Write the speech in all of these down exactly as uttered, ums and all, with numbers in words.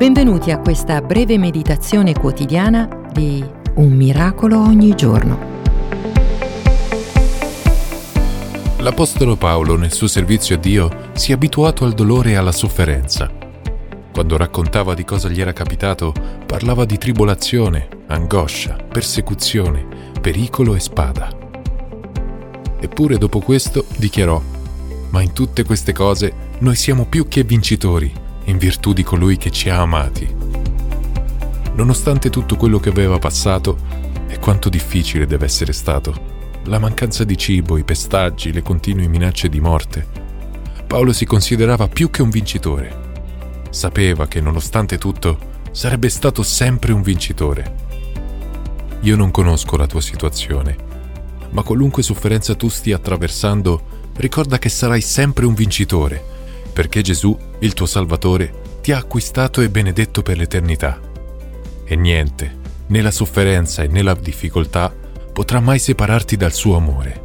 Benvenuti a questa breve meditazione quotidiana di Un Miracolo Ogni Giorno. L'Apostolo Paolo nel suo servizio a Dio si è abituato al dolore e alla sofferenza. Quando raccontava di cosa gli era capitato, parlava di tribolazione, angoscia, persecuzione, pericolo e spada. Eppure dopo questo dichiarò: «Ma in tutte queste cose noi siamo più che vincitori, in virtù di colui che ci ha amati». Nonostante tutto quello che aveva passato, e quanto difficile deve essere stato, la mancanza di cibo, i pestaggi, le continue minacce di morte, Paolo si considerava più che un vincitore. Sapeva che, nonostante tutto, sarebbe stato sempre un vincitore. Io non conosco la tua situazione, ma qualunque sofferenza tu stia attraversando, ricorda che sarai sempre un vincitore, perché Gesù, il tuo Salvatore, ti ha acquistato e benedetto per l'eternità. E niente, né la sofferenza né la difficoltà potrà mai separarti dal suo amore.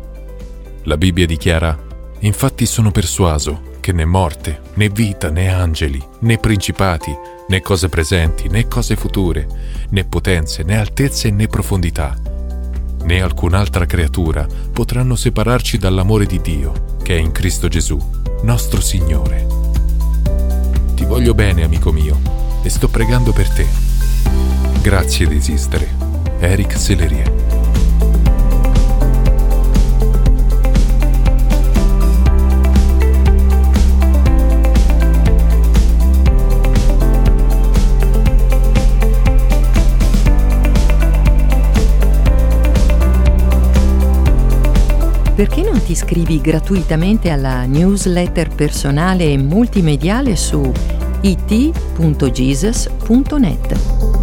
La Bibbia dichiara: «Infatti sono persuaso che né morte, né vita, né angeli, né principati, né cose presenti, né cose future, né potenze, né altezze, né profondità, né alcun'altra creatura potranno separarci dall'amore di Dio, che è in Cristo Gesù, nostro Signore». Ti voglio bene, amico mio, e sto pregando per te. Grazie di esistere. Eric Celeri. Perché non ti iscrivi gratuitamente alla newsletter personale e multimediale su it punto jesus punto net?